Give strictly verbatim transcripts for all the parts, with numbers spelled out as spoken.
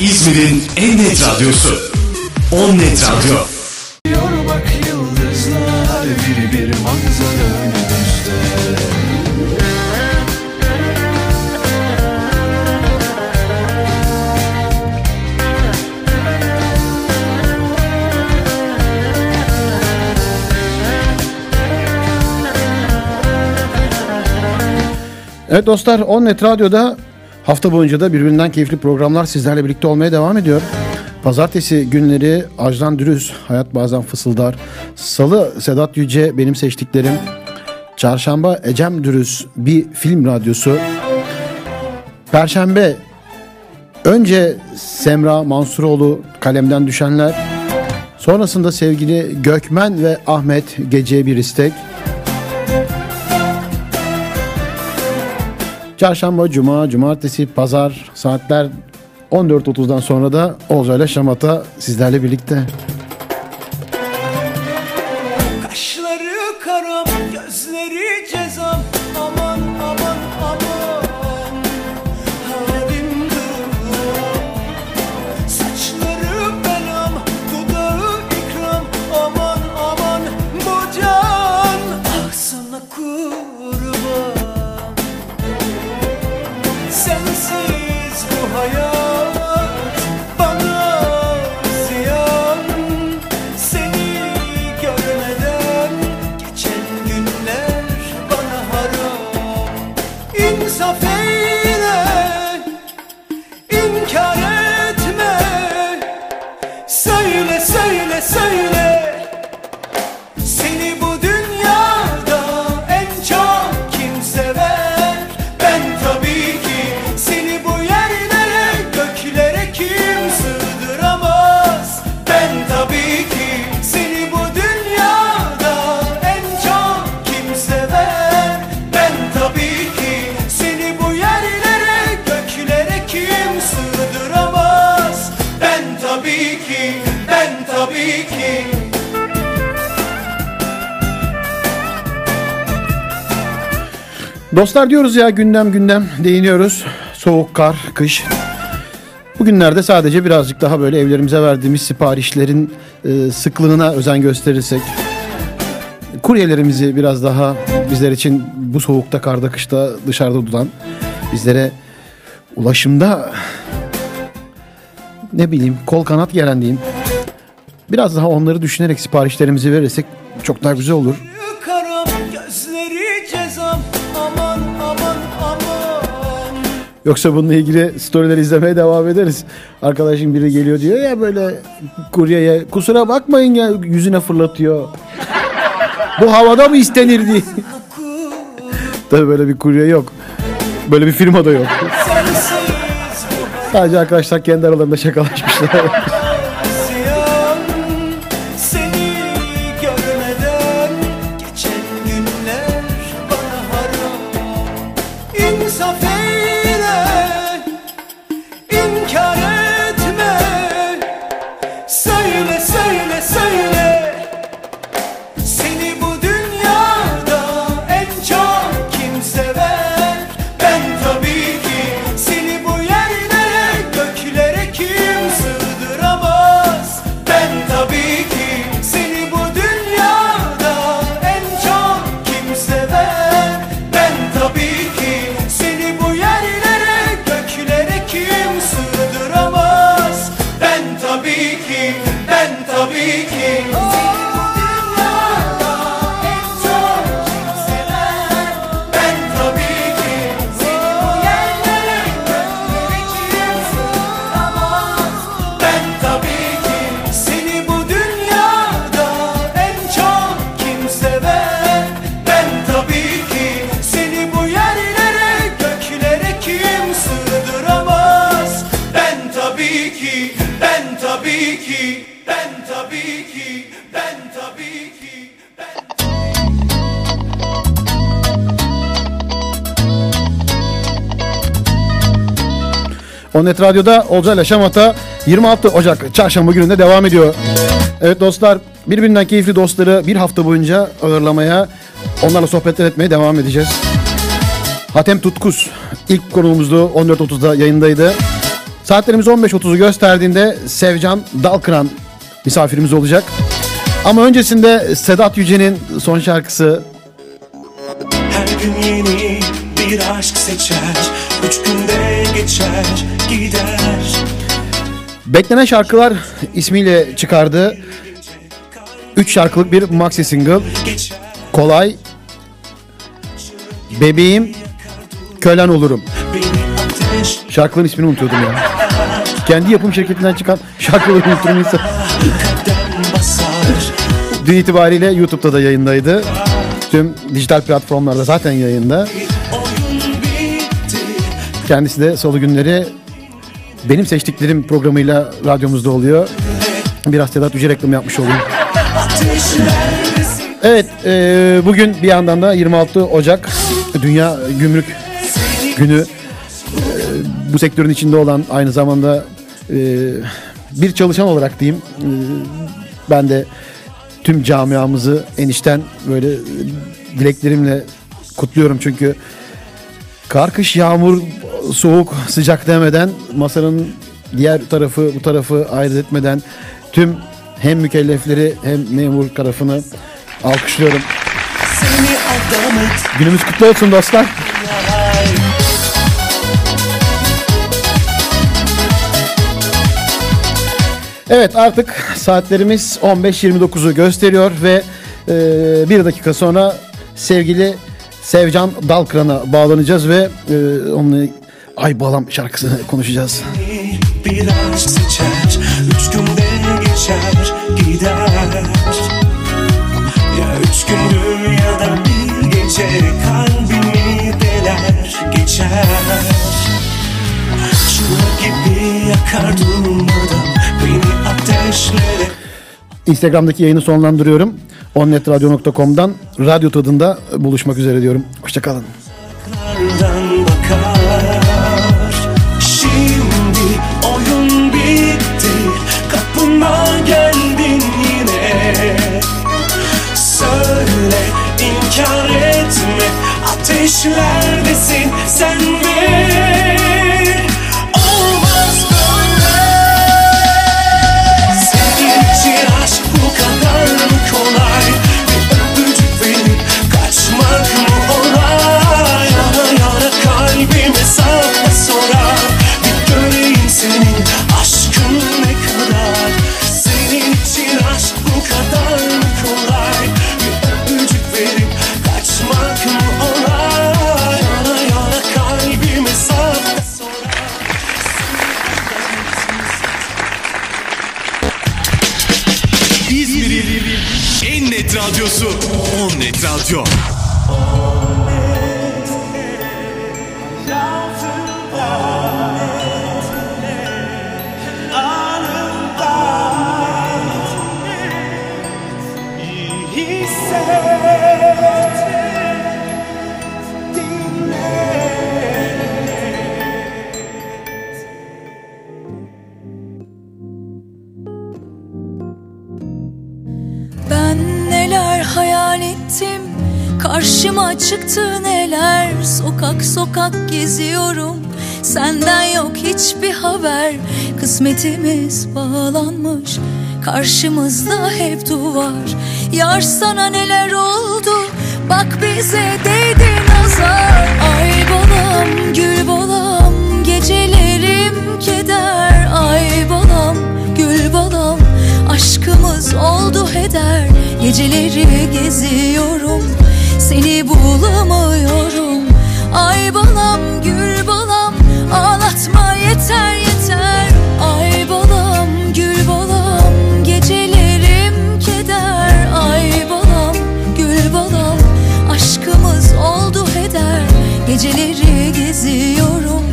İzmir'in en net radyosu. On Net Radyo. Bak yıldızlar biri bir manzara önümüzde. Evet dostlar, On Net Radyo'da hafta boyunca da birbirinden keyifli programlar sizlerle birlikte olmaya devam ediyor. Pazartesi günleri Ajdan Dürüz, Hayat Bazen Fısıldar. Salı Sedat Yüce, Benim Seçtiklerim. Çarşamba Ecem Dürüz, Bir Film Radyosu. Perşembe önce Semra Mansuroğlu, Kalemden Düşenler. Sonrasında sevgili Gökmen ve Ahmet, Geceye Bir İstek. Çarşamba, cuma, cumartesi, pazar saatler on dört otuzdan sonra da Oğuzay ile Şamata sizlerle birlikte. Kaşları karam, gözleri cezam, aman aman aman halim durum. Saçları belam, dudağı ikram, aman aman bu can. Ah sana kurban, sensiz bu hayat. Dostlar diyoruz ya, gündem gündem değiniyoruz. Soğuk, kar, kış. Bugünlerde sadece birazcık daha böyle evlerimize verdiğimiz siparişlerin e, sıklığına özen gösterirsek, kuryelerimizi biraz daha bizler için bu soğukta, karda, kışta dışarıda duran, bizlere ulaşımda ne bileyim kol kanat gelen diyeyim, biraz daha onları düşünerek siparişlerimizi verirsek çok daha güzel olur. Yoksa bununla ilgili storyleri izlemeye devam ederiz. Arkadaşın biri geliyor diyor ya böyle kuryeye, kusura bakmayın ya, yüzüne fırlatıyor. Bu havada mı istenir diye. Tabii böyle bir kurye yok. Böyle bir firma da yok. Sadece arkadaşlar kendi aralarında şakalaşmışlar. On Net Radyo'da Olcay ile Şamata yirmi altı Ocak Çarşamba gününde devam ediyor. Evet dostlar, birbirinden keyifli dostları bir hafta boyunca ağırlamaya, onlarla sohbetler etmeye devam edeceğiz. Hatem Tutkus ilk konuğumuzdu, on dört otuzda yayındaydı. Saatlerimiz on beş otuzu gösterdiğinde Sevcan Dalkıran misafirimiz olacak. Ama öncesinde Sedat Yüce'nin son şarkısı. Her gün yeni bir aşk seçer, üç günde geçer, gider. Beklenen Şarkılar ismiyle çıkardığı üç şarkılık bir maxi single. Kolay Bebeğim Kölen Olurum. Şarkının ismini unutuyordum ya. Kendi yapım şirketinden çıkan şarkıları unuturum insan. Dün itibariyle YouTube'da da yayındaydı. Tüm dijital platformlarda zaten yayında. Kendisi de salı günleri Benim Seçtiklerim programıyla radyomuzda oluyor. Biraz Sedat Yüce reklamı yapmış olayım. Evet, e, bugün bir yandan da yirmi altı Ocak Dünya Gümrük Günü. E, bu sektörün içinde olan, aynı zamanda e, bir çalışan olarak diyeyim, e, ben de tüm camiamızı en içten böyle dileklerimle kutluyorum. Çünkü kar, kış, yağmur, soğuk, sıcak demeden, masanın diğer tarafı bu tarafı ayırt etmeden tüm hem mükellefleri hem memur tarafını alkışlıyorum. Günümüz kutlu olsun dostlar. Evet, artık saatlerimiz on beş yirmi dokuzu gösteriyor ve e, bir dakika sonra sevgili Sevcan Dalkıran'a bağlanacağız ve e, onunla Ay Balam şarkısını konuşacağız. Bir aşk seçer, üç günde geçer, gider. Ya üç gündür ya da bir gece kalbimi deler, geçer. Şuna gibi yakar durmadan beni ateşlere. Instagram'daki yayını sonlandırıyorum. on net radyo nokta com'dan radyo tadında buluşmak üzere diyorum. Hoşçakalın. Şimdi oyun bitti, kapıma geldin yine. Söyle, inkar etme, ateşlerdesin sen de. On Net Radyo. Karşıma çıktı neler, sokak sokak geziyorum, senden yok hiçbir haber. Kısmetimiz bağlanmış, karşımızda hep duvar. Yar sana neler oldu, bak bize değdi nazar. Ay balam, gül balam, gecelerim keder. Ay balam, gül balam, aşkımız oldu heder. Geceleri geziyorum, seni bulamıyorum. Ay balam, gül balam, ağlatma yeter yeter. Ay balam, gül balam, gecelerim keder. Ay balam, gül balam, aşkımız oldu heder. Geceleri geziyorum,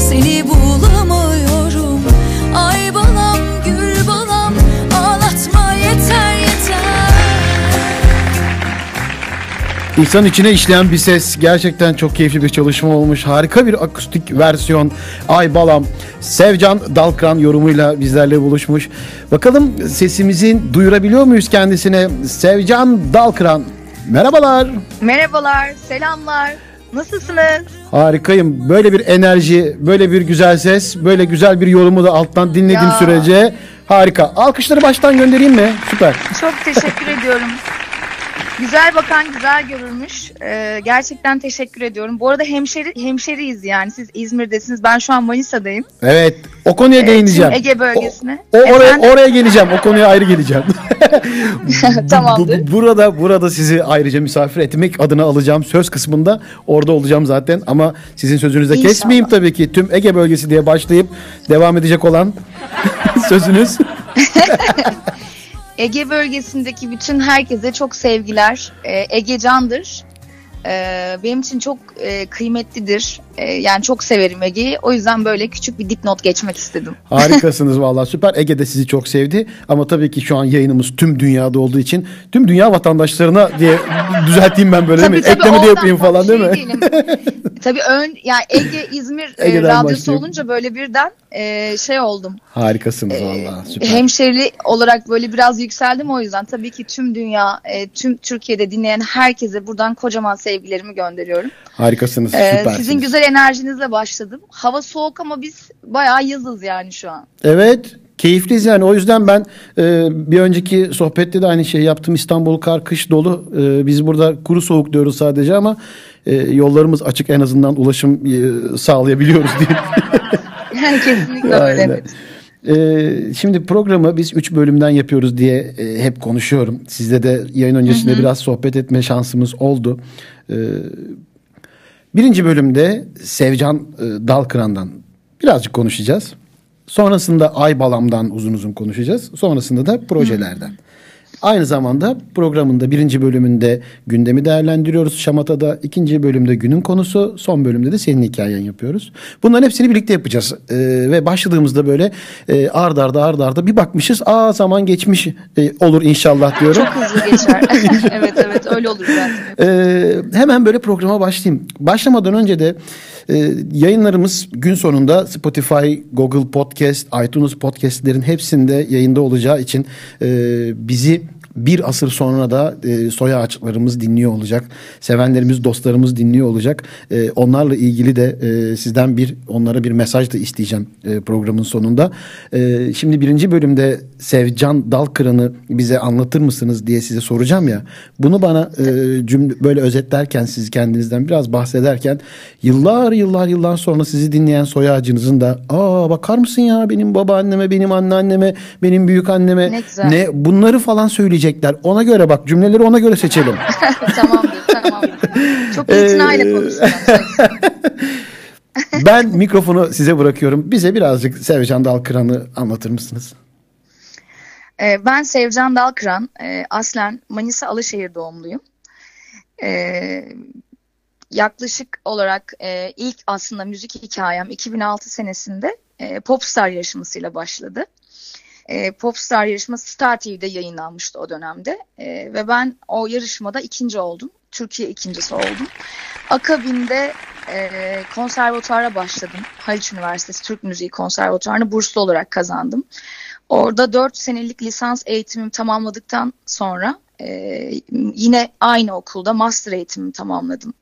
seni bulamıyorum. Ay balam, gül balam, ağlatma yeter yeter. İnsan içine işleyen bir ses. Gerçekten çok keyifli bir çalışma olmuş. Harika bir akustik versiyon. Ay Balam, Sevcan Dalkıran yorumuyla bizlerle buluşmuş. Bakalım sesimizi duyurabiliyor muyuz kendisine? Sevcan Dalkıran, merhabalar. Merhabalar, selamlar. Nasılsınız? Harikayım. Böyle bir enerji, böyle bir güzel ses, böyle güzel bir yorumu da alttan dinlediğim ya. Sürece harika. Alkışları baştan göndereyim mi? Süper. Çok teşekkür ediyorum. Güzel bakan güzel görülmüş. Ee, gerçekten teşekkür ediyorum. Bu arada hemşeri hemşeriyiz yani. Siz İzmir'desiniz. Ben şu an Manisa'dayım. Evet. O konuya değineceğim. Ege bölgesine. O, o oraya, oraya geleceğim. O konuya ayrı geleceğim. Tamamdır. Burada burada sizi ayrıca misafir etmek adına alacağım. Söz kısmında orada olacağım zaten. Ama sizin sözünüzü de İnşallah. kesmeyeyim tabii ki. Tüm Ege bölgesi diye başlayıp devam edecek olan sözünüz. Ege bölgesindeki bütün herkese çok sevgiler. Ege candır. Benim için çok kıymetlidir. Yani çok severim Ege'yi. O yüzden böyle küçük bir dipnot geçmek istedim. Harikasınız vallahi, süper. Ege de sizi çok sevdi. Ama tabii ki şu an yayınımız tüm dünyada olduğu için tüm dünya vatandaşlarına diye düzelteyim ben böyle, tabii, mi? Tabii, ekleme de yapayım falan şey değil mi? Tabii ön, yani Ege, İzmir e, radyosu başlayayım. Olunca böyle birden e, şey oldum. Harikasınız e, vallahi, süper. Hemşerili olarak böyle biraz yükseldim o yüzden. Tabii ki tüm dünya, e, tüm Türkiye'de dinleyen herkese buradan kocaman sevgilerimi gönderiyorum. Harikasınız, e, süpersiniz. Sizin güzel enerjinizle başladım. Hava soğuk ama biz bayağı yazız yani şu an. Evet. Keyifliyiz yani. O yüzden ben e, bir önceki sohbette de aynı şeyi yaptım. İstanbul kar, kış dolu. E, biz burada kuru soğuk diyoruz sadece ama e, yollarımız açık, en azından ulaşım e, sağlayabiliyoruz diye. Yani kesinlikle öyle. Evet. E, şimdi programı biz üç bölümden yapıyoruz diye e, hep konuşuyorum. Sizle de yayın öncesinde hı hı. biraz sohbet etme şansımız oldu. E, birinci bölümde Sevcan e, Dalkıran'dan birazcık konuşacağız. Sonrasında Ay Balam'dan uzun uzun konuşacağız. Sonrasında da projelerden. Hı. Aynı zamanda programın da birinci bölümünde gündemi değerlendiriyoruz. Şamata'da ikinci bölümde günün konusu. Son bölümde de senin hikayen yapıyoruz. Bunların hepsini birlikte yapacağız. Ee, ve başladığımızda böyle e, ard arda ard arda bir bakmışız. Aa, zaman geçmiş e, olur inşallah diyorum. Çok hızlı geçer. Evet evet, öyle olur zaten. Ee, hemen böyle programa başlayayım. Başlamadan önce de e, yayınlarımız gün sonunda Spotify, Google Podcast, iTunes Podcast'lerin hepsinde yayında olacağı için e, bizi bir asır sonra da e, soya ağaçlarımız dinliyor olacak. Sevenlerimiz, dostlarımız dinliyor olacak. E, onlarla ilgili de e, sizden bir onlara bir mesaj da isteyeceğim e, programın sonunda. E, şimdi birinci bölümde Sevcan Dalkıran'ı bize anlatır mısınız diye size soracağım ya. Bunu bana e, cümle böyle özetlerken, siz kendinizden biraz bahsederken, yıllar yıllar yıllar sonra sizi dinleyen soya ağacınızın da aa bakar mısın ya benim babaanneme, benim anneanneme, benim büyükanneme ne, ne bunları falan söyleyeceğim. Ona göre bak, cümleleri ona göre seçelim. Tamamdır, tamamdır. Çok itinayla konuşacağım. Ben mikrofonu size bırakıyorum. Bize birazcık Sevcan Dalkıran'ı anlatır mısınız? Ben Sevcan Dalkıran. Aslen Manisa Alaşehir doğumluyum. Yaklaşık olarak ilk aslında müzik hikayem iki bin altı senesinde Popstar yarışmasıyla başladı. Popstar yarışması Star T V'de yayınlanmıştı o dönemde e, ve ben o yarışmada ikinci oldum. Türkiye ikincisi oldum. Akabinde e, konservatuara başladım. Haliç Üniversitesi Türk Müziği Konservatuarını burslu olarak kazandım. Orada dört senelik lisans eğitimimi tamamladıktan sonra e, yine aynı okulda master eğitimimi tamamladım.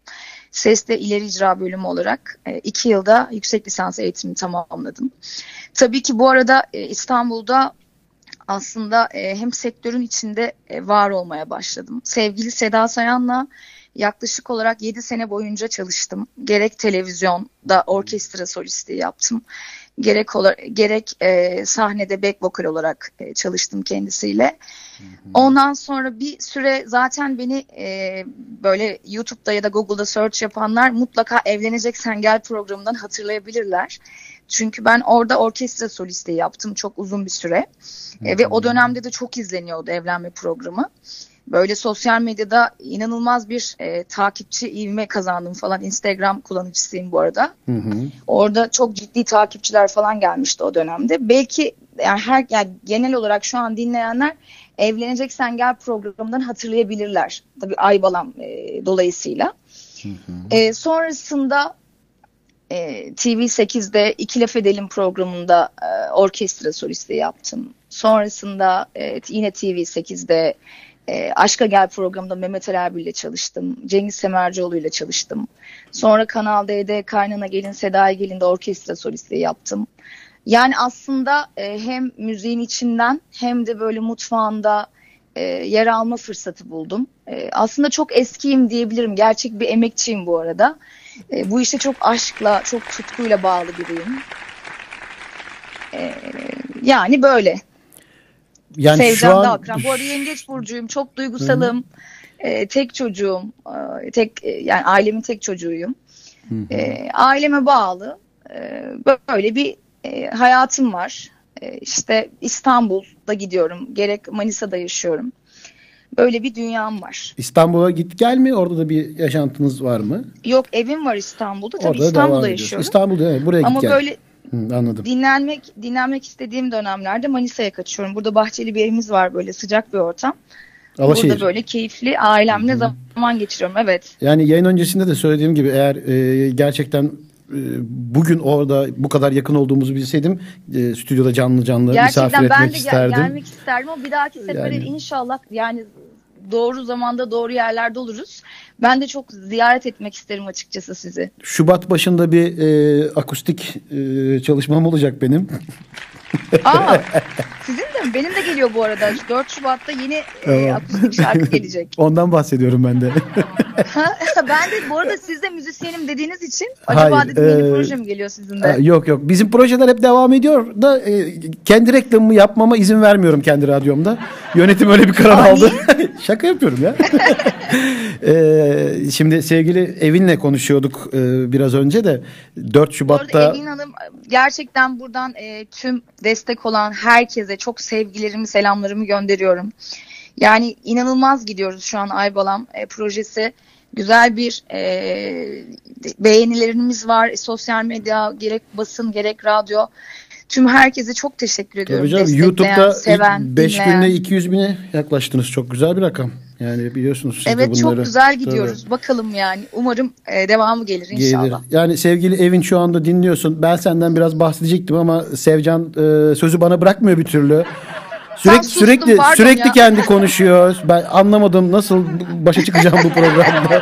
Sesle ileri icra bölümü olarak iki yılda yüksek lisans eğitimimi tamamladım. Tabii ki bu arada İstanbul'da aslında hem sektörün içinde var olmaya başladım. Sevgili Seda Sayan'la yaklaşık olarak yedi sene boyunca çalıştım. Gerek televizyonda orkestra solistliği yaptım. Gerek olarak, gerek e, sahnede back vokal olarak e, çalıştım kendisiyle. Hı hı. Ondan sonra bir süre zaten beni e, böyle YouTube'da ya da Google'da search yapanlar mutlaka Evleneceksen Gel programından hatırlayabilirler. Çünkü ben orada orkestra solistliği yaptım çok uzun bir süre. Hı hı. E, ve o dönemde de çok izleniyordu evlenme programı. Böyle sosyal medyada inanılmaz bir e, takipçi ivme kazandım falan. Instagram kullanıcısıyım bu arada. Hı hı. Orada çok ciddi takipçiler falan gelmişti o dönemde. Belki yani her yani genel olarak şu an dinleyenler Evleneceksen Gel programından hatırlayabilirler. Tabii Ay Balam e, dolayısıyla. Hı hı. E, sonrasında e, T V sekiz'de İki Laf Edelim programında e, orkestra solisti yaptım. Sonrasında e, yine T V sekiz'de E, Aşka Gel programında Mehmet Erbil ile çalıştım. Cengiz Semercioğlu ile çalıştım. Sonra Kanal D'de Kaynana Gelin, Sedai Gelin'de orkestra solistliği yaptım. Yani aslında e, hem müziğin içinden hem de böyle mutfağında e, yer alma fırsatı buldum. E, aslında çok eskiyim diyebilirim. Gerçek bir emekçiyim bu arada. E, bu işe çok aşkla, çok tutkuyla bağlı biriyim. E, yani böyle. Yani Sevcan an... Dalkıran. Bu arada yengeç burcuyum. Çok duygusalım. E, tek çocuğum. E, tek yani ailemin tek çocuğuyum. E, aileme bağlı. E, böyle bir E, hayatım var. E, işte İstanbul'da gidiyorum. Gerek Manisa'da yaşıyorum. Böyle bir dünyam var. İstanbul'a git gel mi? Orada da bir yaşantınız var mı? Yok, evim var İstanbul'da. Tabii İstanbul'da yaşıyorum. İstanbul'da evet, buraya ama git gel. Ama böyle Hı, anladım. dinlenmek dinlenmek istediğim dönemlerde Manisa'ya kaçıyorum. Burada bahçeli bir evimiz var, böyle sıcak bir ortam. Alaşehir. Burada böyle keyifli ailemle Hı-hı. zaman geçiriyorum. Evet. Yani yayın öncesinde de söylediğim gibi eğer e, gerçekten bugün orada bu kadar yakın olduğumuzu bilseydim e, stüdyoda canlı canlı gerçekten misafir etmek ben de isterdim. Gel- gelmek isterdim ama bir dahaki sefere yani. inşallah yani doğru zamanda doğru yerlerde oluruz. Ben de çok ziyaret etmek isterim açıkçası sizi. Şubat başında bir e, akustik e, çalışmam olacak benim. Aa, sizin de mi? Benim de geliyor bu arada. dört Şubat'ta yeni tamam. e, akustik şarkı gelecek. Ondan bahsediyorum ben de. Ben de bu arada siz de müzisyenim dediğiniz için acaba Hayır, dedim e, yeni proje mi geliyor sizin de? Yok yok. Bizim projeler hep devam ediyor da e, kendi reklamımı yapmama izin vermiyorum kendi radyomda. Yönetim öyle bir karar Aa, aldı. Şaka yapıyorum ya. e, şimdi sevgili Evin'le konuşuyorduk e, biraz önce de dört Şubat'ta. Bu arada Evin Hanım gerçekten buradan e, tüm destek olan herkese çok sevgilerimi, selamlarımı gönderiyorum. Yani inanılmaz gidiyoruz şu an Ay Balam e, projesi. Güzel bir e, beğenilerimiz var. E, sosyal medya, gerek basın, gerek radyo. Tüm herkese çok teşekkür ediyorum. Tabii canım, YouTube'da seven, beş binle iki yüz bine yaklaştınız. Çok güzel bir rakam. Yani biliyorsunuz siz evet, de bunları. Evet, çok güzel gidiyoruz. Tabii. Bakalım yani. Umarım e, devamı gelir inşallah. Gelir. Yani sevgili Evin şu anda dinliyorsun. Ben senden biraz bahsedecektim ama Sevcan e, sözü bana bırakmıyor bir türlü. Sürekli sustum, sürekli sürekli ya. Kendi konuşuyor. Ben anlamadım nasıl başa çıkacağım bu programda.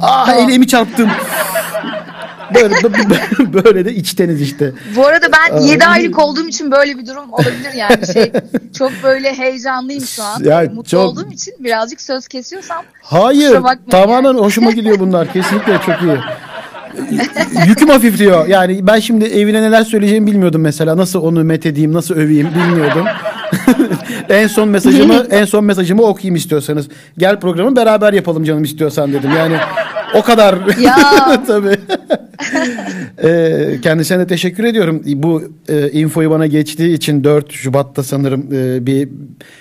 Aa tamam. Elimi çarptım. Böyle de, böyle de içteniz işte. Bu arada ben yedi aylık olduğum için böyle bir durum olabilir yani şey. Çok böyle heyecanlıyım şu an. Yani mutlu çok... olduğum için birazcık söz kesiyorsam. Hayır. Tamamen yani. Hoşuma gidiyor bunlar. Kesinlikle çok iyi. Yüküm hafifliyor. Yani ben şimdi Evin'e neler söyleyeceğimi bilmiyordum mesela. Nasıl onu met edeyim, nasıl öveyim bilmiyordum. en son mesajımı en son mesajımı okuyayım istiyorsanız. Gel programı beraber yapalım canım istiyorsan dedim. Yani o kadar. Tabii. e, kendisine de teşekkür ediyorum. Bu e, infoyu bana geçtiği için dört Şubat'ta sanırım e, bir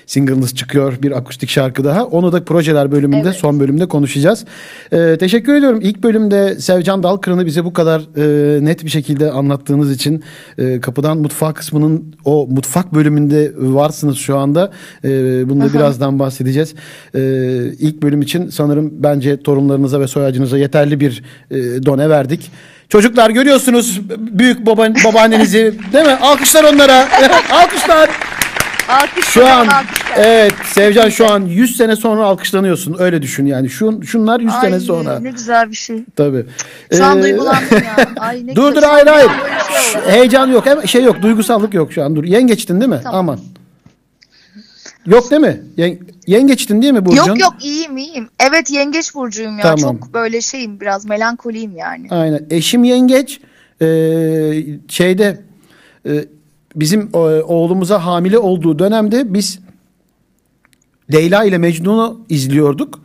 single'ınız çıkıyor. Bir akustik şarkı daha. Onu da projeler bölümünde evet. son bölümde konuşacağız. E, teşekkür ediyorum. İlk bölümde Sevcan Dalkıran'ı bize bu kadar e, net bir şekilde anlattığınız için e, kapıdan mutfağa kısmının o mutfak bölümünde varsınız şu anda. E, bunu da Aha. birazdan bahsedeceğiz. E, ilk bölüm için sanırım bence torunlarınıza ve soy ağacınıza yeterli bir e, done verdik. Çocuklar görüyorsunuz büyük baba, babaannenizi değil mi? Alkışlar onlara. Alkışlar. Alkışlar. Şu an alkışlar. Evet Sevcan şu an yüz sene sonra alkışlanıyorsun. Öyle düşün yani. Şun, şunlar yüz Ay, sene sonra. Ne güzel bir şey. Tabii. Şu an ee, duygulandım ya. Ay, ne dur dur hayır hayır. Şey heyecan yok. Şey yok. Duygusallık yok şu an. Dur. Yengeçtin değil mi? Tamam. Aman. Yok değil mi? Yen, yengeçtin değil mi Burcu'nun? Yok yok iyiyim iyiyim. Evet yengeç Burcu'yum ya. Tamam. Çok böyle şeyim biraz melankoliyim yani. Aynen. Eşim yengeç ee, şeyde e, bizim o, oğlumuza hamile olduğu dönemde biz Leyla ile Mecnun'u izliyorduk.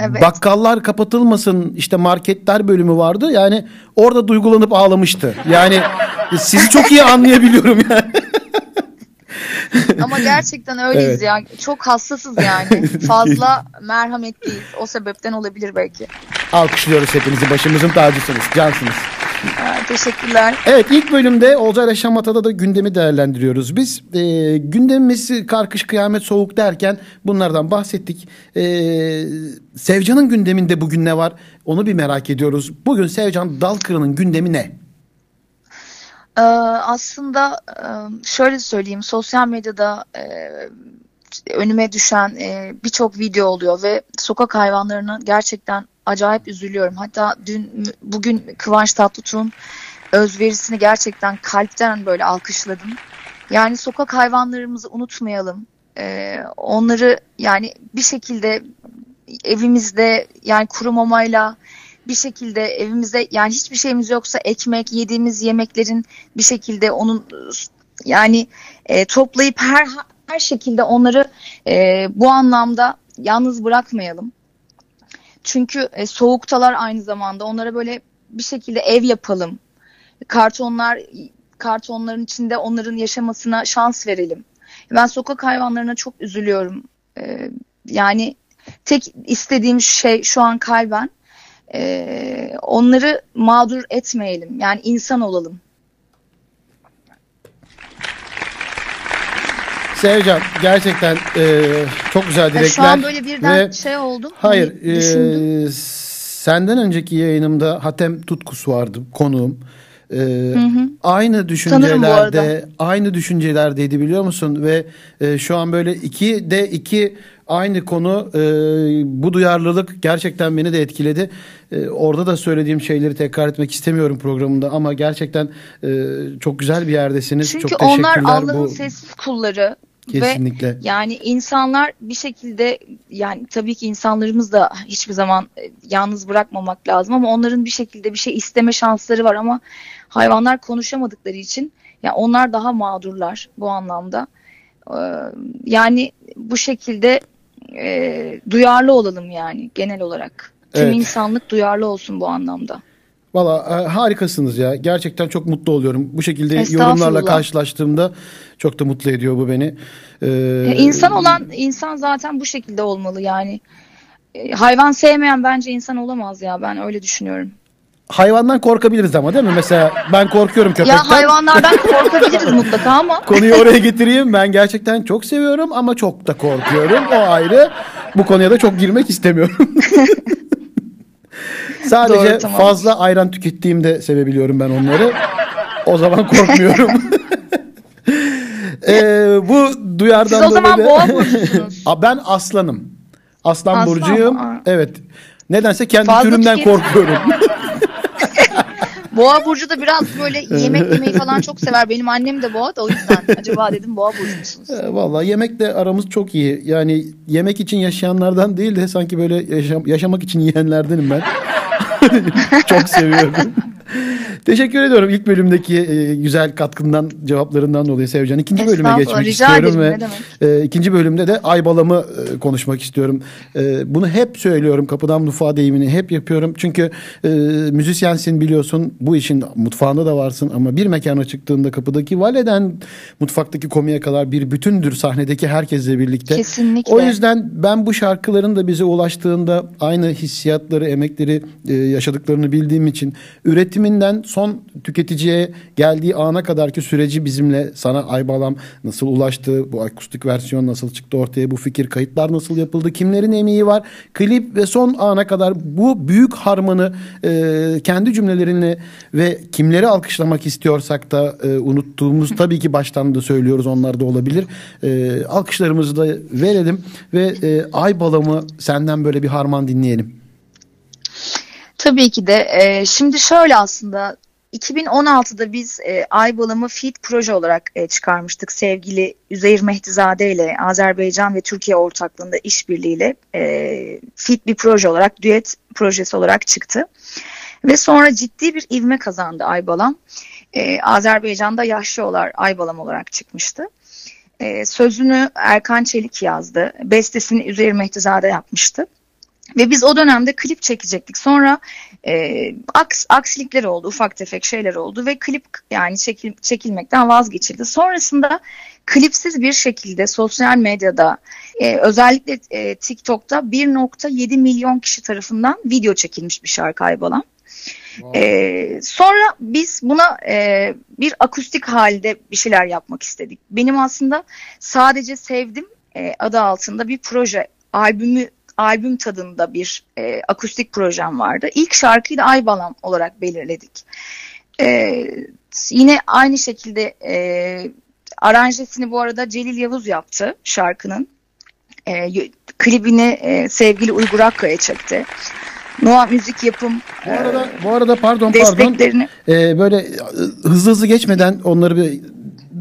Evet. Bakkallar kapatılmasın işte marketler bölümü vardı. Yani orada duygulanıp ağlamıştı. Yani sizi çok iyi anlayabiliyorum yani. Ama gerçekten öyleyiz evet. ya. Çok hassasız yani. Fazla merhametliyiz. O sebepten olabilir belki. Alkışlıyoruz hepinizi. Başımızın tacısınız. Cansınız. Aa, teşekkürler. Evet ilk bölümde Olcay'la Şamata'da da gündemi değerlendiriyoruz biz. E, gündemimiz karkış kıyamet soğuk derken bunlardan bahsettik. E, Sevcan'ın gündeminde bugün ne var? Onu bir merak ediyoruz. Bugün Sevcan Dalkıran'ın gündemi ne? Ee, aslında şöyle söyleyeyim sosyal medyada e, önüme düşen e, birçok video oluyor ve sokak hayvanlarına gerçekten acayip üzülüyorum. Hatta dün bugün Kıvanç Tatlıtuğ'un özverisini gerçekten kalpten böyle alkışladım. Yani sokak hayvanlarımızı unutmayalım. E, onları yani bir şekilde evimizde yani kuru mamayla bir şekilde evimizde yani hiçbir şeyimiz yoksa ekmek, yediğimiz yemeklerin bir şekilde onun yani e, toplayıp her her şekilde onları e, bu anlamda yalnız bırakmayalım. Çünkü e, soğuktalar aynı zamanda. Onlara böyle bir şekilde ev yapalım. Kartonlar kartonların içinde onların yaşamasına şans verelim. Ben sokak hayvanlarına çok üzülüyorum. E, yani tek istediğim şey şu an kalben. Ee, onları mağdur etmeyelim. Yani insan olalım. Sevcan, gerçekten e, çok güzel dilekler. Şu an böyle birden ve, şey oldum. Hayır. E, senden önceki yayınımda Hatem Tutkus vardı konuğum. E, hı hı. Aynı düşüncelerde aynı düşüncelerdeydi biliyor musun? Ve e, şu an böyle iki de iki aynı konu, e, bu duyarlılık gerçekten beni de etkiledi. E, orada da söylediğim şeyleri tekrar etmek istemiyorum programında ama gerçekten e, çok güzel bir yerdesiniz. Çünkü çok teşekkürler. Çünkü onlar Allah'ın bu... sessiz kulları. Kesinlikle. Ve yani insanlar bir şekilde yani tabii ki insanlarımız da hiçbir zaman yalnız bırakmamak lazım ama onların bir şekilde bir şey isteme şansları var ama hayvanlar konuşamadıkları için yani onlar daha mağdurlar bu anlamda. Ee, yani bu şekilde E, duyarlı olalım yani genel olarak. Tüm evet. insanlık duyarlı olsun bu anlamda. Valla e, harikasınız ya. Gerçekten çok mutlu oluyorum. Bu şekilde yorumlarla karşılaştığımda çok da mutlu ediyor bu beni. Ee, insan olan insan zaten bu şekilde olmalı yani. E, hayvan sevmeyen bence insan olamaz ya. Ben öyle düşünüyorum. Hayvandan korkabiliriz ama değil mi? Mesela ben korkuyorum köpekten. Ya hayvanlardan korkabiliriz mutlaka ama. Konuyu oraya getireyim. Ben gerçekten çok seviyorum ama çok da korkuyorum. O ayrı. Bu konuya da çok girmek istemiyorum. Sadece doğru, tamam. Fazla ayran tükettiğimde sevebiliyorum ben onları. O zaman korkmuyorum. ee, bu duyardan siz o zaman böyle... boğa burcusunuz. Ben aslanım. Aslan, Aslan burcuyum. Mı? Evet. Nedense kendi fazla türümden tüket... korkuyorum. Boğa burcu da biraz böyle yemek yemeyi falan çok sever. Benim annem de boğa da o yüzden acaba dedim boğa burcu musunuz? E, vallahi yemekle aramız çok iyi. Yani yemek için yaşayanlardan değil de sanki böyle yaşam, yaşamak için yiyenlerdenim ben. Çok seviyorum. Teşekkür ediyorum ilk bölümdeki e, güzel katkından, cevaplarından dolayı Sevcan. İkinci bölüme geçmek istiyorum ve e, ikinci bölümde de Ay Balam'ı e, konuşmak istiyorum. E, bunu hep söylüyorum, kapıdan mutfağa deyimini hep yapıyorum. Çünkü e, müzisyensin biliyorsun, bu işin mutfağında da varsın ama bir mekana çıktığında kapıdaki valeden mutfaktaki komiye kadar bir bütündür sahnedeki herkesle birlikte. Kesinlikle. O yüzden ben bu şarkıların da bize ulaştığında aynı hissiyatları, emekleri e, yaşadıklarını bildiğim için üretiminden son tüketiciye geldiği ana kadarki süreci bizimle, sana Ay Balam nasıl ulaştı, bu akustik versiyon nasıl çıktı ortaya, bu fikir, kayıtlar nasıl yapıldı, kimlerin emeği var, klip ve son ana kadar bu büyük harmanı e, kendi cümlelerinle ve kimleri alkışlamak istiyorsak da e, unuttuğumuz tabii ki baştan da söylüyoruz, onlar da olabilir. E, alkışlarımızı da verelim ve e, Ay Balam'ı senden böyle bir harman dinleyelim. Tabii ki de. E, şimdi şöyle aslında iki bin on altıda biz e, Ay Balam'ı feat proje olarak e, çıkarmıştık. Sevgili Üzeyir Mehdizade ile Azerbaycan ve Türkiye ortaklığında işbirliğiyle e, feat bir proje olarak, düet projesi olarak çıktı. Ve sonra ciddi bir ivme kazandı Ay Balam. E, Azerbaycan'da Yaşlılar Ay Balam olarak çıkmıştı. E, sözünü Erkan Çelik yazdı. Bestesini Üzeyir Mehdizade yapmıştı. Ve biz o dönemde klip çekecektik. Sonra e, aks, aksilikler oldu, ufak tefek şeyler oldu ve klip yani çekil, çekilmekten vazgeçildi. Sonrasında klipsiz bir şekilde sosyal medyada e, özellikle e, TikTok'ta bir nokta yedi milyon kişi tarafından video çekilmiş bir şarkı Ay Balam. Wow. E, sonra biz buna e, bir akustik halde bir şeyler yapmak istedik. Benim aslında sadece Sevdim e, adı altında bir proje albümü, albüm tadında bir e, akustik projem vardı. İlk şarkıyı da Ay Balam olarak belirledik. E, yine aynı şekilde e, aranjesini bu arada Celil Yavuz yaptı şarkının. E, klibini e, sevgili Uygur Akkaya çekti. Noa Müzik Yapım. Bu arada, e, bu arada pardon desteklerini... pardon. E, böyle hızlı hızlı geçmeden onları bir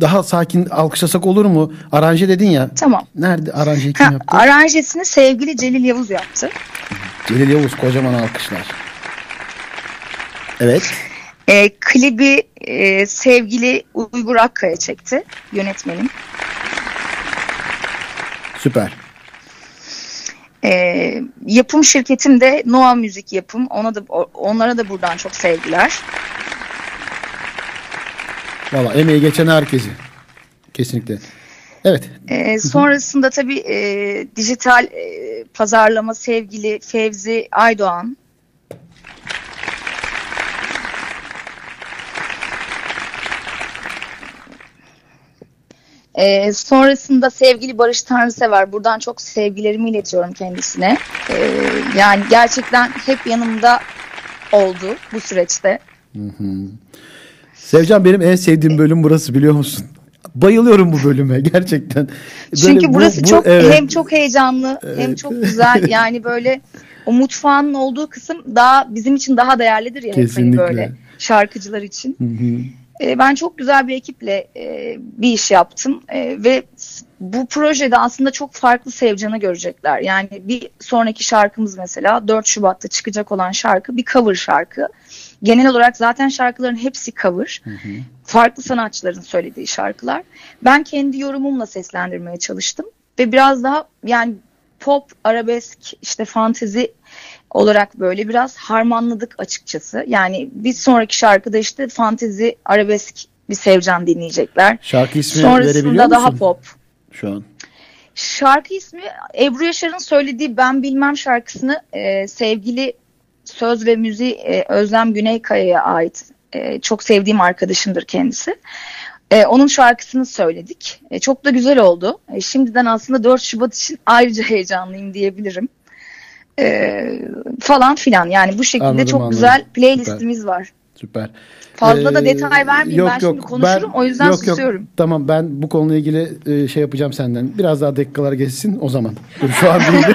daha sakin alkışlasak olur mu? Aranje dedin ya. Tamam. Nerede aranjeyi kim ha, yaptı? Aranjesini sevgili Celil Yavuz yaptı. Celil Yavuz, kocaman alkışlar. Evet. E, klibi e, sevgili Uygur Akkaya çekti, yönetmenim. Süper. E, yapım şirketim de Noa Müzik Yapım. Ona da, onlara da buradan çok sevgiler. Valla emeği geçen herkesi. Kesinlikle. Evet. E, sonrasında tabii e, dijital e, pazarlama sevgili Fevzi Aydoğan. Ee, sonrasında sevgili Barış Tanrısever, buradan çok sevgilerimi iletiyorum kendisine. Ee, yani gerçekten hep yanımda oldu bu süreçte. Hı hı. Sevcan, benim en sevdiğim bölüm burası, biliyor musun? Bayılıyorum bu bölüme gerçekten. Böyle çünkü burası bu, bu, çok evet. hem çok heyecanlı evet. hem çok güzel. Yani böyle o mutfağın olduğu kısım daha bizim için daha değerlidir yani, hani böyle şarkıcılar için. Hı hı. Ben çok güzel bir ekiple bir iş yaptım ve bu projede aslında çok farklı Sevcan'ı görecekler. Yani bir sonraki şarkımız mesela dört Şubat'ta çıkacak olan şarkı bir cover şarkı. Genel olarak zaten şarkıların hepsi cover. Hı hı. Farklı sanatçıların söylediği şarkılar. Ben kendi yorumumla seslendirmeye çalıştım ve biraz daha yani pop, arabesk, işte fantezi olarak böyle biraz harmanladık açıkçası. Yani bir sonraki şarkıda işte fantezi, arabesk bir Sevcan dinleyecekler. Şarkı ismi sonrasında verebiliyor musun? Daha pop. Şu an. Şarkı ismi Ebru Yaşar'ın söylediği Ben Bilmem şarkısını e, sevgili söz ve müziği e, Özlem Güneykaya'ya ait. E, çok sevdiğim arkadaşımdır kendisi. E, onun şarkısını söyledik. E, çok da güzel oldu. E, şimdiden aslında dört Şubat için ayrıca heyecanlıyım diyebilirim. Ee, falan filan yani bu şekilde anladım, çok anladım. Güzel playlistimiz süper. Var. Süper. Fazla ee, da detay vermeyeyim yok, ben yok, şimdi konuşurum ben, o yüzden yok, susuyorum. Yok. Tamam, ben bu konuyla ilgili e, şey yapacağım senden. Biraz daha dakikalar geçsin o zaman. Şu an değil.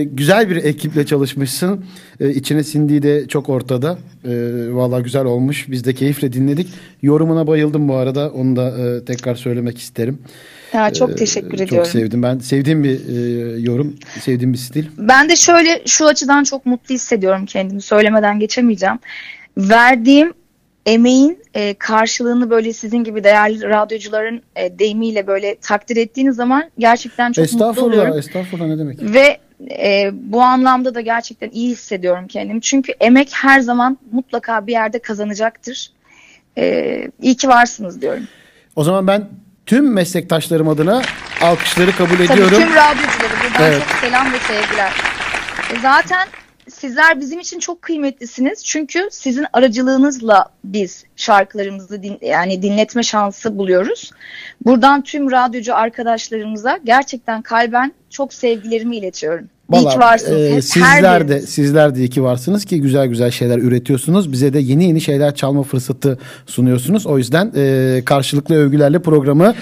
e, güzel bir ekiple çalışmışsın. E, içine sindiği de çok ortada. E, vallahi güzel olmuş. Biz de keyifle dinledik. Yorumuna bayıldım bu arada. Onu da e, tekrar söylemek isterim. Ya çok teşekkür ee, ediyorum. Çok sevdim. Ben sevdiğim bir e, yorum, sevdiğim bir stil. Ben de şöyle şu açıdan çok mutlu hissediyorum kendimi. Söylemeden geçemeyeceğim. Verdiğim emeğin e, karşılığını böyle sizin gibi değerli radyocuların e, deyimiyle böyle takdir ettiğiniz zaman gerçekten çok mutlu oluyorum. Estağfurullah, estağfurullah ne demek? Ve e, bu anlamda da gerçekten iyi hissediyorum kendimi. Çünkü emek her zaman mutlaka bir yerde kazanacaktır. E, iyi ki varsınız diyorum. O zaman ben tüm meslektaşlarım adına alkışları kabul Tabii ediyorum. Tabii tüm radyocuları buradan evet. çok selam ve sevgiler. Zaten sizler bizim için çok kıymetlisiniz. Çünkü sizin aracılığınızla biz şarkılarımızı din, yani dinletme şansı buluyoruz. Buradan tüm radyocu arkadaşlarımıza gerçekten kalben çok sevgilerimi iletiyorum. Vallahi, iyi ki varsınız. E, sizler de, sizler de iyi ki varsınız ki güzel güzel şeyler üretiyorsunuz. Bize de yeni yeni şeyler çalma fırsatı sunuyorsunuz. O yüzden e, karşılıklı övgülerle programı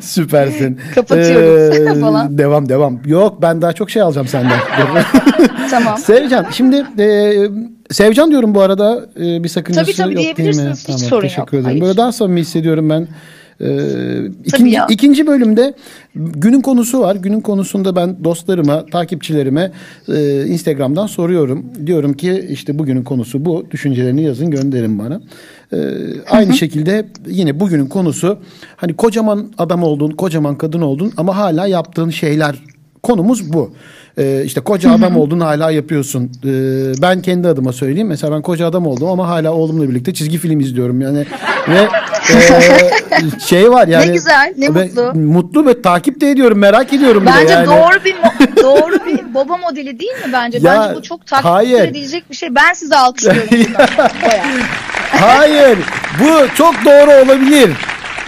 süpersin. Kapatıyoruz ee, falan. Devam devam. Yok, ben daha çok şey alacağım senden. Tamam. Sevcan, şimdi e, Sevcan diyorum bu arada e, bir sakıncası tabii, tabii, yok değil mi? Tabii tabii diyebilirsiniz. Hiç sorun yok. Teşekkür ederim. Böyle daha samimi hissediyorum ben. Ee, ikinci, ikinci bölümde günün konusu var. Günün konusunda ben dostlarıma, takipçilerime e, Instagram'dan soruyorum. Diyorum ki işte bugünün konusu bu. Düşüncelerini yazın, gönderin bana. Ee, aynı hı hı. şekilde yine bugünün konusu, hani kocaman adam oldun, kocaman kadın oldun ama hala yaptığın şeyler. Konumuz bu. Ee, işte koca adam hı hı. oldun, hala yapıyorsun. Ee, ben kendi adıma söyleyeyim. Mesela ben koca adam oldum ama hala oğlumla birlikte çizgi film izliyorum. Yani ve e, şey var yani. Ne güzel, ne ve, mutlu. Mutlu ve takip de ediyorum, merak ediyorum. Bence yani. doğru bir doğru bir baba modeli değil mi bence? Ya, bence bu çok takip hayır. edilecek bir şey. Ben sizi alkışlıyorum. Hayır, bu çok doğru olabilir.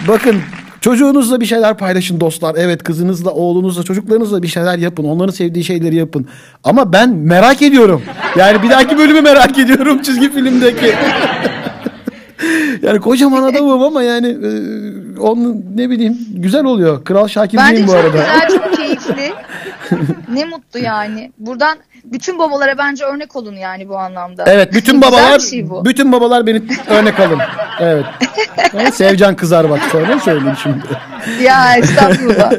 Bakın. Çocuğunuzla bir şeyler paylaşın dostlar. Evet, kızınızla, oğlunuzla, çocuklarınızla bir şeyler yapın. Onların sevdiği şeyleri yapın. Ama ben merak ediyorum. Yani bir dahaki bölümü merak ediyorum, çizgi filmdeki. Yani kocaman adamım ama yani onun ne bileyim güzel oluyor. Kral Şakir değil bu arada. Bence çok güzel, çok keyifli. Ne mutlu yani. Buradan bütün babalara bence örnek olun yani bu anlamda. Evet, bütün babalar şey bütün babalar beni örnek alın. Evet. Yani Sevcan kızar bak, söyle söyleyeyim şimdi. Ya estağfurullah.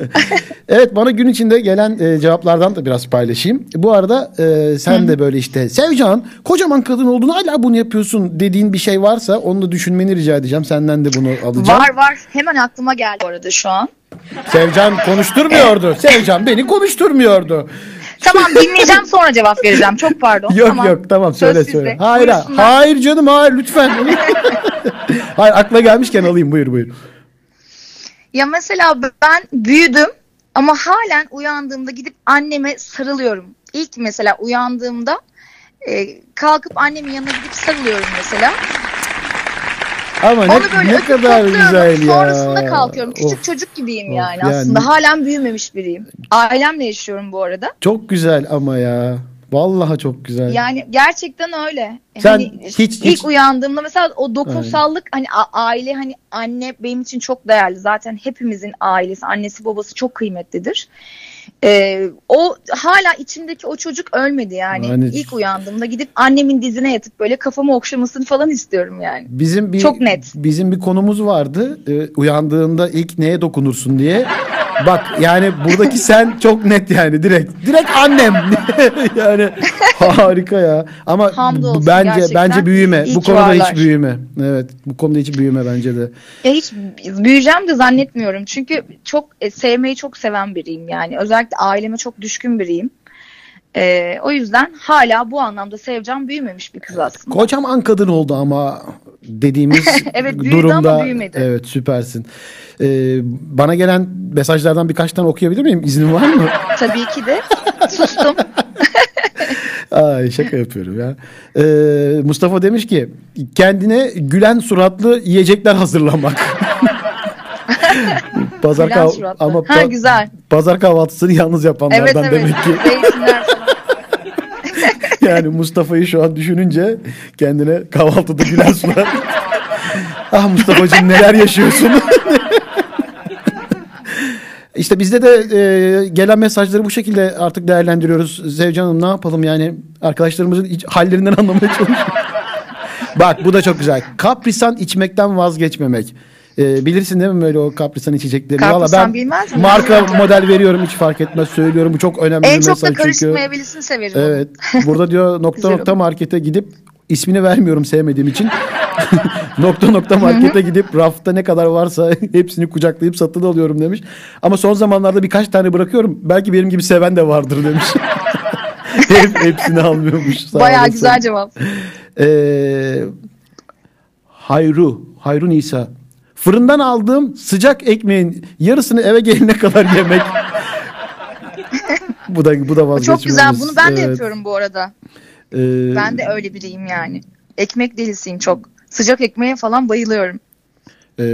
Evet, bana gün içinde gelen e, cevaplardan da biraz paylaşayım. Bu arada e, sen Hı. de böyle işte Sevcan kocaman kadın olduğunu hala bunu yapıyorsun dediğin bir şey varsa onu da düşünmeni rica edeceğim. Senden de bunu alacağım. Var var. Hemen aklıma geldi bu arada şu an. Sevcan konuşturmuyordu. Sevcan beni konuşturmuyordu. Tamam, dinleyeceğim sonra cevap vereceğim. Çok pardon. Yok tamam. yok tamam Söz söyle sizde. söyle. Hayır hayır canım hayır lütfen. Hayır, akla gelmişken alayım, buyur buyur. Ya mesela ben büyüdüm ama halen uyandığımda gidip anneme sarılıyorum. İlk mesela uyandığımda e, kalkıp annemin yanına gidip sarılıyorum mesela. Ama onu ne, böyle ne kadar güzel ya. Sonrasında kalkıyorum. Küçük of, çocuk gibiyim yani, yani aslında. Halen büyümemiş biriyim. Ailemle yaşıyorum bu arada. Çok güzel ama ya. Vallahi çok güzel. Yani gerçekten öyle. Sen hani hiç, ilk hiç... uyandığımda mesela o dokunsallık evet. hani aile, hani anne benim için çok değerli. Zaten hepimizin ailesi, annesi babası çok kıymetlidir. Ee, o hala içimdeki o çocuk ölmedi yani. yani ilk uyandığımda gidip annemin dizine yatıp böyle kafamı okşamasını falan istiyorum yani. Bizim bir, çok net. Bizim bir konumuz vardı. Ee, uyandığında ilk neye dokunursun diye. Bak yani buradaki sen çok net yani, direkt direkt annem. Yani harika ya. Ama hamdolsun, bence gerçekten. bence büyüme. İyi bu konuda varlar. hiç büyüme. Evet, bu konuda hiç büyüme bence de. Ya hiç büyüyeceğim de zannetmiyorum. Çünkü çok e, sevmeyi çok seven biriyim yani. Özellikle aileme çok düşkün biriyim. Ee, o yüzden hala bu anlamda Sevcan büyümemiş bir kız aslında. Kocaman kadın oldu ama dediğimiz evet, büyüdü durumda. Ama büyümedi. Evet, süpersin. Ee, bana gelen mesajlardan birkaç tane okuyabilir miyim? İznin var mı? Tabii ki de. Sustum. Ay, şaka yapıyorum ya. Ee, Mustafa demiş ki kendine gülen suratlı yiyecekler hazırlamak. Pazar kahv- ama ha, güzel. Pazar kahvaltısını yalnız yapanlardan evet, evet. demek ki. Yani Mustafa'yı şu an düşününce kendine kahvaltıda gülen surat. Ah Mustafa'cığım, neler yaşıyorsun? İşte bizde de e, gelen mesajları bu şekilde artık değerlendiriyoruz. Sevcan Hanım, ne yapalım yani, arkadaşlarımızın hiç hallerinden anlamaya çalışıyoruz. Bak bu da çok güzel. Kaprisan içmekten vazgeçmemek. E, bilirsin değil mi böyle o kaprisan içecekleri? Kaprisan bilmez mi? Marka model veriyorum, hiç fark etmez söylüyorum, bu çok önemli bir mesaj çünkü. En çok da karışmayabilirsin, severim. Evet. Burada diyor nokta nokta markete gidip, ismini vermiyorum sevmediğim için. nokta nokta markete gidip rafta ne kadar varsa hepsini kucaklayıp satın alıyorum demiş. Ama son zamanlarda birkaç tane bırakıyorum. Belki benim gibi seven de vardır demiş. Hep, hepsini almıyormuş. Bayağı güzel cevap. E, Hayru, Hayru Nisa. Fırından aldığım sıcak ekmeğin yarısını eve gelene kadar yemek. bu da bu da vazgeçmemiz. Çok güzel. Bunu ben de evet. yapıyorum bu arada. Ee, ben de öyle biriyim yani. Ekmek delisiyim çok. Sıcak ekmeğe falan bayılıyorum. E,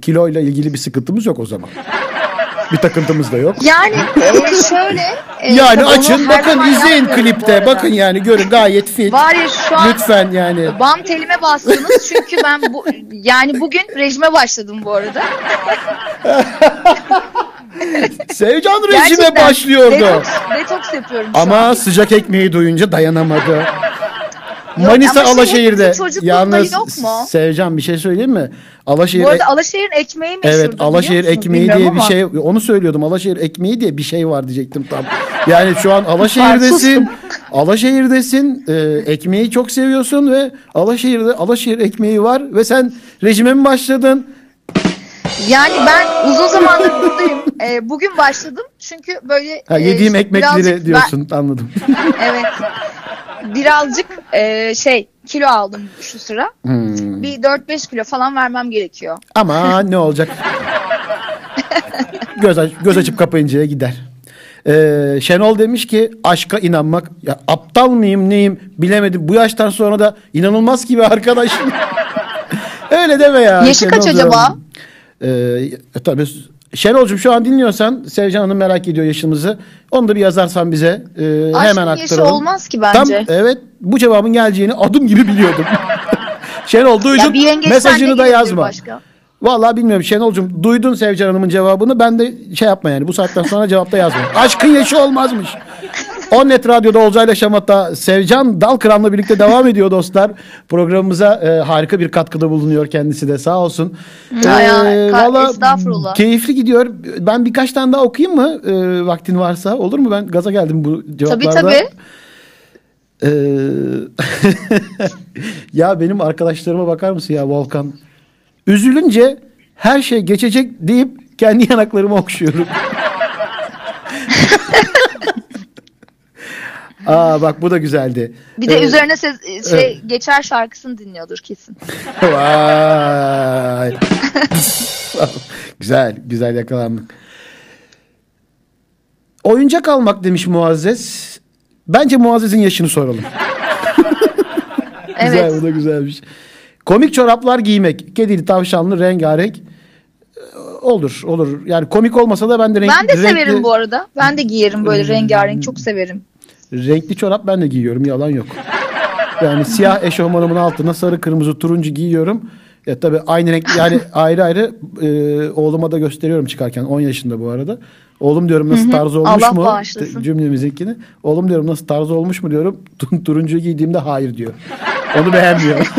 kiloyla ilgili bir sıkıntımız yok o zaman. Bir takıntımız da yok. Yani e, şöyle. E, yani açın bakın, izleyin klipte. Bakın yani görün, gayet fit. Var ya şu an. Lütfen yani. Bam telime bastınız çünkü ben bu yani bugün rejime başladım bu arada. Sevcan rejime gerçekten başlıyordu. Detoks, detoks yapıyorum şu Ama an. sıcak ekmeği duyunca dayanamadı. Yok, Manisa Alaşehir'de. Yalnız Sevcan bir şey söyleyeyim mi? Alaşehir Bu arada ek... Alaşehir'in ekmeği meşhurdu. Evet, Alaşehir ekmeği diye ama. bir şey. Onu söylüyordum. Alaşehir ekmeği diye bir şey var diyecektim tam. Yani şu an Alaşehir'desin. Alaşehir'desin. E, ekmeği çok seviyorsun ve Alaşehir'de Alaşehir ekmeği var ve sen rejime mi başladın? Yani ben uzun zamandır buradayım. E, bugün başladım. Çünkü böyle ha, yediğim e, ekmekleri birazcık... diyorsun. Ben... Anladım. Evet. Birazcık e, şey kilo aldım şu sıra. Hmm. Bir dört beş kilo falan vermem gerekiyor. Ama ne olacak? göz, aç, göz açıp kapayıncaya gider. Ee, Şenol demiş ki aşka inanmak. Ya aptal mıyım neyim bilemedim. Bu yaştan sonra da inanılmaz gibi arkadaş. Öyle deme ya. Yaşı Şenol kaç acaba? Ee, e, tabii. Şenol'cum şu an dinliyorsan Sevcan Hanım merak ediyor yaşımızı. Onu da bir yazarsan bize e, hemen aktaralım. Aşkın yaşı olmaz ki bence. Tam, evet, bu cevabın geleceğini adım gibi biliyordum. Şenol duydun, mesajını da yazma. Başka. Vallahi bilmiyorum Şenolcuğum, duydun Sevcan Hanım'ın cevabını. Ben de şey yapma yani, bu saatten sonra cevapta yazma. Aşkın yaşı olmazmış. On Net Radyo'da Olcay'la Şamata Sevcan Dalkıran'la birlikte devam ediyor dostlar. Programımıza e, harika bir katkıda bulunuyor kendisi de, sağ olsun. Ee, Valla keyifli gidiyor. Ben birkaç tane daha okuyayım mı e, vaktin varsa? Olur mu? Ben gaza geldim bu cevaplarda. Tabii tabii. Ee, ya benim arkadaşlarıma bakar mısın ya Volkan? Üzülünce her şey geçecek deyip kendi yanaklarımı okşuyorum. Aa bak bu da güzeldi. Bir de ee, üzerine ses, şey e. geçer şarkısını dinliyordur kesin. Vay. Güzel, güzel yakalandık. Oyuncak almak demiş Muazzez. Bence Muazzez'in yaşını soralım. Evet. Güzel, bu da güzelmiş. Komik çoraplar giymek. Kedili, tavşanlı, rengarenk. Olur, olur. Yani komik olmasa da ben de renk. Ben de renkli... severim bu arada. Ben de giyerim böyle rengarenk. Çok severim. Renkli çorap ben de giyiyorum, yalan yok. Yani siyah eşofmanımın altına sarı, kırmızı, turuncu giyiyorum. Ya tabii aynı renk yani ayrı ayrı e, oğluma da gösteriyorum çıkarken. on yaşında bu arada. Oğlum diyorum nasıl tarz olmuş Allah mu? Allah bağışlasın. Cümlemizinkini. Oğlum diyorum nasıl tarz olmuş mu diyorum. Turuncuyu giydiğimde hayır diyor. Onu beğenmiyor.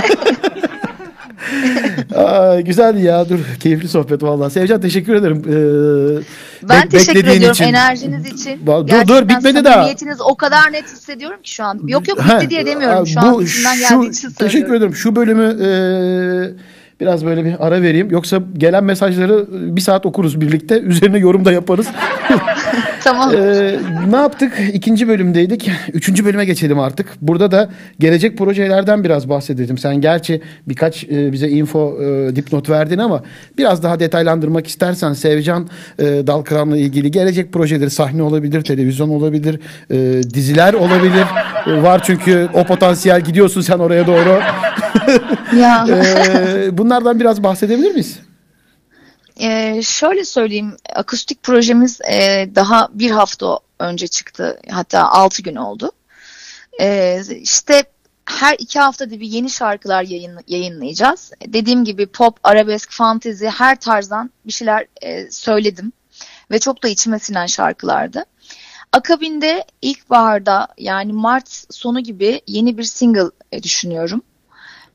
Aa, güzeldi ya, dur keyifli sohbet vallahi. Sevcan teşekkür ederim. Ee, ben be- teşekkür ediyorum için. Enerjiniz için. Dur gerçekten dur bitmedi daha. Niyetiniz o kadar net hissediyorum ki şu an. Yok yok bitti diye demiyorum şu bu, an. İçimden geldiği için söylüyorum. Teşekkür ederim. Şu bölümü e, biraz böyle bir ara vereyim. Yoksa gelen mesajları bir saat okuruz birlikte. Üzerine yorum da yaparız. Tamam. Ee, ne yaptık? İkinci bölümdeydik. Üçüncü bölüme geçelim artık. Burada da gelecek projelerden biraz bahsedelim. Sen gerçi birkaç e, bize info e, dipnot verdin ama biraz daha detaylandırmak istersen Sevcan e, Dalkıran'la ilgili gelecek projeleri, sahne olabilir, televizyon olabilir, e, diziler olabilir. E, var çünkü o potansiyel, gidiyorsun sen oraya doğru. Ya. e, bunlardan biraz bahsedebilir miyiz? Ee, şöyle söyleyeyim, akustik projemiz e, daha bir hafta önce çıktı, hatta altı gün oldu. E, işte her iki haftada bir yeni şarkılar yayın, yayınlayacağız. Dediğim gibi pop, arabesk, fantezi, her tarzdan bir şeyler e, söyledim ve çok da içime sinen şarkılardı. Akabinde ilkbaharda yani Mart sonu gibi yeni bir single e, düşünüyorum.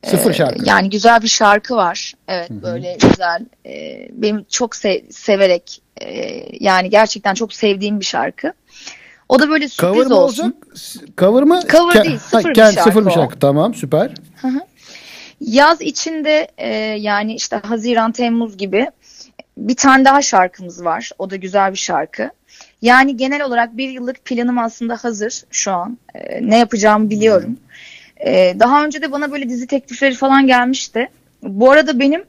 Sıfır şarkı. Yani güzel bir şarkı var. Evet, hı-hı, böyle güzel. Benim çok sev- severek yani gerçekten çok sevdiğim bir şarkı. O da böyle sürpriz cover olsun. Cover mı? Cover Ke- değil. Sıfır, ha, bir şarkı sıfır bir şarkı. O. Tamam, süper. Hı-hı. Yaz içinde yani işte Haziran, Temmuz gibi bir tane daha şarkımız var. O da güzel bir şarkı. Yani genel olarak bir yıllık planım aslında hazır şu an. Ne yapacağımı biliyorum. Hı-hı. Daha önce de bana böyle dizi teklifleri falan gelmişti. Bu arada benim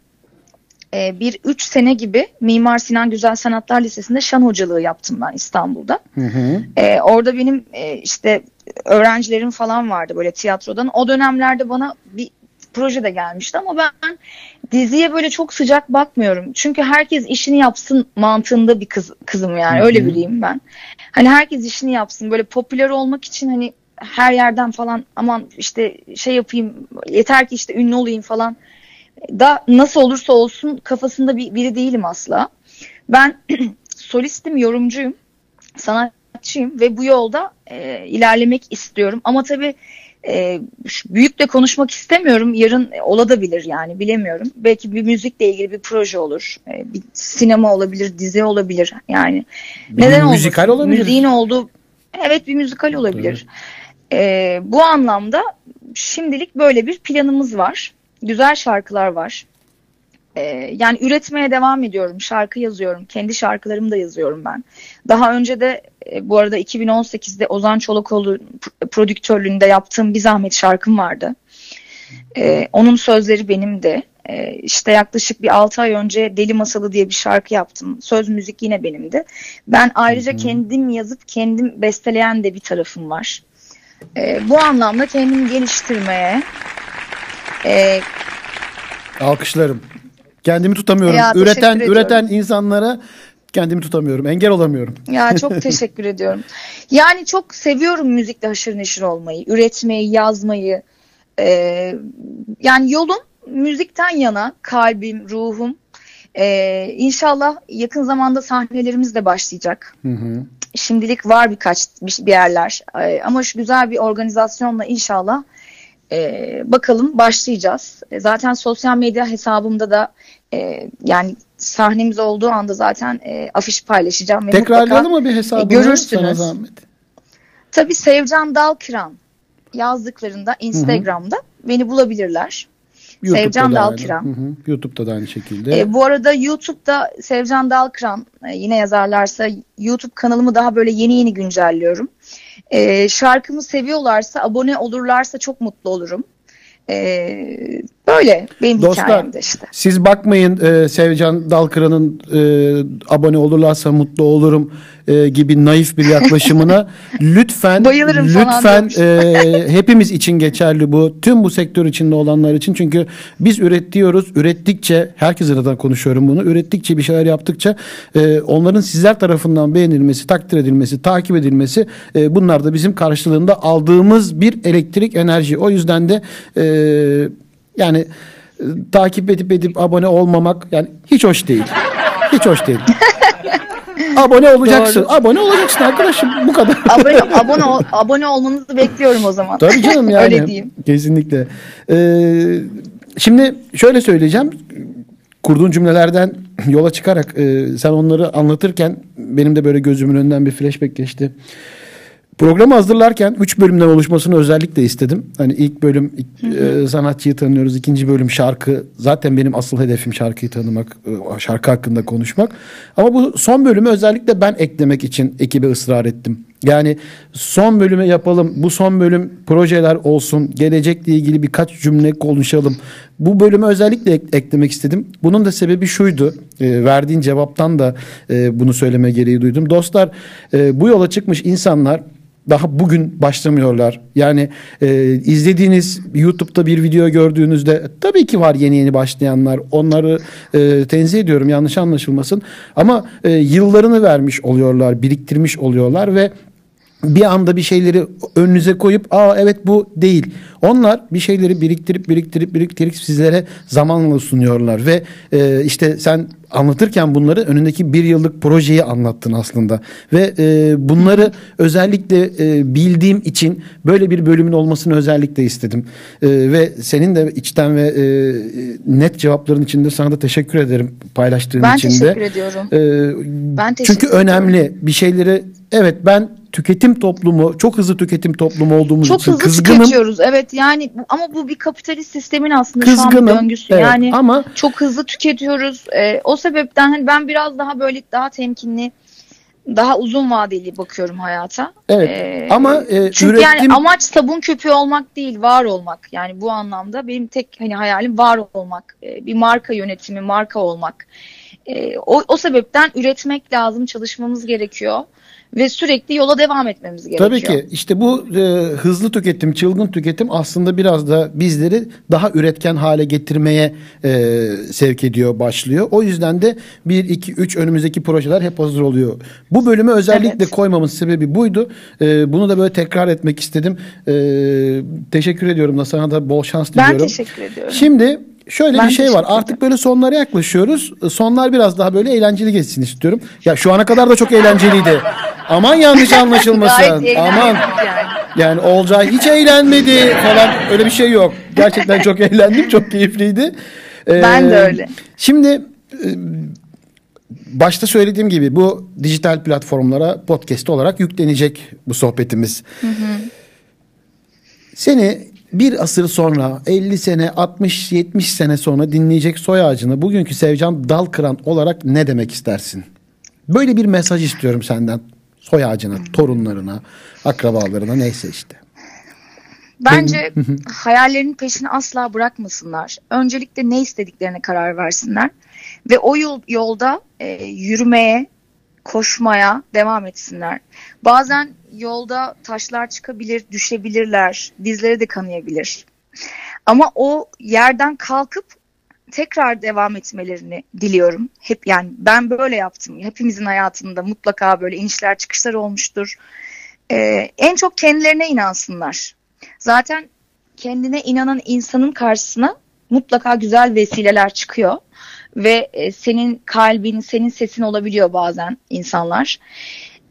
bir üç sene gibi Mimar Sinan Güzel Sanatlar Lisesi'nde şan hocalığı yaptım ben İstanbul'da. Hı hı. Orada benim işte öğrencilerim falan vardı böyle tiyatrodan. O dönemlerde bana bir proje de gelmişti ama ben diziye böyle çok sıcak bakmıyorum. Çünkü herkes işini yapsın mantığında bir kız, kızım yani, hı hı, öyle bileyim ben. Hani herkes işini yapsın, böyle popüler olmak için hani her yerden falan aman işte şey yapayım yeter ki işte ünlü olayım falan da nasıl olursa olsun kafasında bir, biri değilim asla. Ben solistim, yorumcuyum, sanatçıyım ve bu yolda e, ilerlemek istiyorum. Ama tabii e, büyük de konuşmak istemiyorum. Yarın e, ola da bilir yani, bilemiyorum. Belki bir müzikle ilgili bir proje olur. E, bir sinema olabilir, dizi olabilir yani. Bir neden olmasın? Müzikal olabilir. Müziğin olduğu, evet, bir müzikal olabilir. Evet. Ee, bu anlamda şimdilik böyle bir planımız var. Güzel şarkılar var. Ee, yani üretmeye devam ediyorum. Şarkı yazıyorum. Kendi şarkılarımı da yazıyorum ben. Daha önce de e, bu arada iki bin on sekizde Ozan Çolakoğlu prodüktörlüğünde yaptığım Bir Zahmet şarkım vardı. Ee, onun sözleri benimdi. Ee, işte yaklaşık bir altı ay önce Deli Masalı diye bir şarkı yaptım. Söz müzik yine benimdi. Ben ayrıca, hı-hı, kendim yazıp kendim besteleyen de bir tarafım var. Ee, bu anlamda kendimi geliştirmeye e... alkışlarım. Kendimi tutamıyorum. Ya, üreten üreten insanlara kendimi tutamıyorum. Engel olamıyorum. Ya çok teşekkür ediyorum. Yani çok seviyorum müzikle haşır neşir olmayı, üretmeyi, yazmayı. Ee, yani yolum müzikten yana, kalbim, ruhum. Ee, inşallah yakın zamanda sahnelerimiz de başlayacak. Hı hı. Şimdilik var birkaç bir yerler. Ee, ama şu güzel bir organizasyonla inşallah e, bakalım başlayacağız. Zaten sosyal medya hesabımda da e, yani sahnemiz olduğu anda zaten e, afiş paylaşacağım. Tekrarlayalım mı bir hesabını? Görürsünüz. Tabii Sevcan Dalkıran yazdıklarında Instagram'da, hı hı, beni bulabilirler. YouTube'da Sevcan Dalkıran. Hı hı. YouTube'da da aynı şekilde. E, bu arada YouTube'da Sevcan Dalkıran e, yine yazarlarsa YouTube kanalımı daha böyle yeni yeni güncelliyorum. E, şarkımı seviyorlarsa, abone olurlarsa çok mutlu olurum. E, böyle benim dostlar, hikayemde işte. Siz bakmayın e, Sevcan Dalkıran'ın e, abone olurlarsa mutlu olurum e, gibi naif bir yaklaşımına lütfen bayılırım lütfen e, hepimiz için geçerli bu, tüm bu sektör içinde olanlar için, çünkü biz üretiyoruz, ürettikçe herkese zaten konuşuyorum bunu, ürettikçe bir şeyler yaptıkça e, onların sizler tarafından beğenilmesi, takdir edilmesi, takip edilmesi, e, bunlar da bizim karşılığında aldığımız bir elektrik, enerji. O yüzden de e, yani e, takip edip edip abone olmamak yani hiç hoş değil. Hiç hoş değil. Abone olacaksın. Doğru. Abone olacaksın arkadaşım. Bu kadar. Abone abone ol, abone olmanızı bekliyorum o zaman. Tabii canım yani. Öyle diyeyim. Kesinlikle. Ee, şimdi şöyle söyleyeceğim. Kurduğun cümlelerden yola çıkarak e, sen onları anlatırken benim de böyle gözümün önünden bir flashback geçti. Programı hazırlarken üç bölümden oluşmasını özellikle istedim. Hani ilk bölüm ilk, e, sanatçıyı tanıyoruz. İkinci bölüm şarkı. Zaten benim asıl hedefim şarkıyı tanımak. E, şarkı hakkında konuşmak. Ama bu son bölümü özellikle ben eklemek için ekibe ısrar ettim. Yani son bölümü yapalım. Bu son bölüm projeler olsun. Gelecekle ilgili birkaç cümle konuşalım. Bu bölümü özellikle ek- eklemek istedim. Bunun da sebebi şuydu. E, verdiğin cevaptan da e, bunu söyleme gereği duydum. Dostlar e, bu yola çıkmış insanlar daha bugün başlamıyorlar. Yani e, izlediğiniz YouTube'da bir video gördüğünüzde tabii ki var yeni yeni başlayanlar. Onları e, tenzih ediyorum, yanlış anlaşılmasın. Ama e, yıllarını vermiş oluyorlar, biriktirmiş oluyorlar ve bir anda bir şeyleri önünüze koyup aa evet bu değil. Onlar bir şeyleri biriktirip biriktirip biriktirip sizlere zamanla sunuyorlar ve e, işte sen anlatırken bunları önündeki bir yıllık projeyi anlattın aslında ve e, bunları özellikle e, bildiğim için böyle bir bölümün olmasını özellikle istedim e, ve senin de içten ve e, net cevapların içinde sana da teşekkür ederim paylaştığın ben için de. Ben teşekkür ediyorum. E, ben teşekkür çünkü ediyorum. Önemli bir şeyleri, evet ben tüketim toplumu, çok hızlı tüketim toplumu olduğumuz çok için hızlı kızgınım. Tüketiyoruz, evet yani ama bu bir kapitalist sistemin aslında kızgınım, şu an bir döngüsü evet, yani ama çok hızlı tüketiyoruz. E, o sebepten hani ben biraz daha böyle daha temkinli, daha uzun vadeli bakıyorum hayata. Evet. Ee, ama e, çünkü üretim... yani amaç sabun köpüğü olmak değil, var olmak. Yani bu anlamda benim tek hani hayalim var olmak, ee, bir marka yönetimi, marka olmak. Ee, o, o sebepten üretmek lazım, çalışmamız gerekiyor. Ve sürekli yola devam etmemiz gerekiyor. Tabii ki işte bu e, hızlı tüketim, çılgın tüketim aslında biraz da bizleri daha üretken hale getirmeye e, sevk ediyor, başlıyor. O yüzden de bir, iki, üç önümüzdeki projeler hep hazır oluyor. Bu bölümü özellikle evet, koymamın sebebi buydu. E, bunu da böyle tekrar etmek istedim. E, teşekkür ediyorum da sana da bol şans diliyorum. Ben teşekkür ediyorum. Şimdi... Şöyle ben bir şey var. Artık böyle sonlara yaklaşıyoruz. Sonlar biraz daha böyle eğlenceli geçsin istiyorum. Ya şu ana kadar da çok eğlenceliydi. Aman yanlış anlaşılmasın. Aman. Yani Olcay hiç eğlenmedi falan. Öyle bir şey yok. Gerçekten çok eğlendim. Çok keyifliydi. Ee, ben de öyle. Şimdi başta söylediğim gibi bu dijital platformlara podcast olarak yüklenecek bu sohbetimiz. Hı hı. Seni bir asır sonra, elli sene, altmış yetmiş sene sonra dinleyecek soy ağacını bugünkü Sevcan Dalkıran olarak ne demek istersin? Böyle bir mesaj istiyorum senden. Soy ağacına, torunlarına, akrabalarına, neyse işte. Bence hayallerinin peşini asla bırakmasınlar. Öncelikle ne istediklerine karar versinler. Ve o yol, yolda e, yürümeye, koşmaya devam etsinler. Bazen yolda taşlar çıkabilir, düşebilirler, dizleri de kanayabilir. Ama o yerden kalkıp tekrar devam etmelerini diliyorum. Hep yani ben böyle yaptım. Hepimizin hayatında mutlaka böyle inişler çıkışlar olmuştur. Ee, en çok kendilerine inansınlar. Zaten kendine inanan insanın karşısına mutlaka güzel vesileler çıkıyor. ve e, senin kalbin, senin sesin olabiliyor bazen insanlar.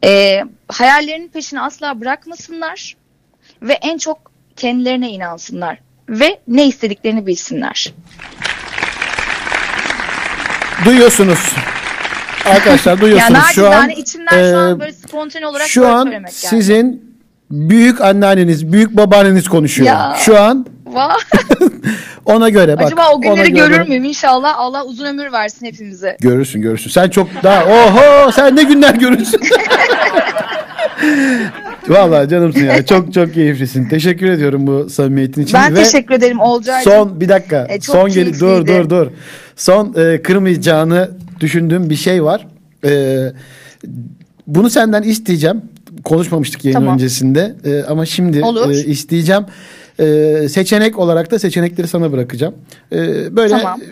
E, hayallerinin peşini asla bırakmasınlar ve en çok kendilerine inansınlar ve ne istediklerini bilsinler. Duyuyorsunuz. Arkadaşlar duyuyorsunuz yani şu an. İçimden e, şu an böyle spontane olarak şu an yani. Sizin büyük anneanneniz, büyük babaanneniz konuşuyor. Ya. Şu an. Ona göre bak. Acaba o günleri görür müyüm? İnşallah Allah uzun ömür versin hepimize. Görürsün, görürsün. Sen çok daha oho sen ne günler görürsün. Vallahi canımsın ya. Çok çok keyiflisin. Teşekkür ediyorum bu samimiyetin için. Ben ve teşekkür ederim Olcay. Son bir dakika. E, son gel dur dur dur. Son e, kırmayacağını düşündüğüm bir şey var. E, bunu senden isteyeceğim. Konuşmamıştık yayın tamam. öncesinde. E, ama şimdi e, isteyeceğim. E, seçenek olarak da seçenekleri sana bırakacağım. E, böyle tamam. e,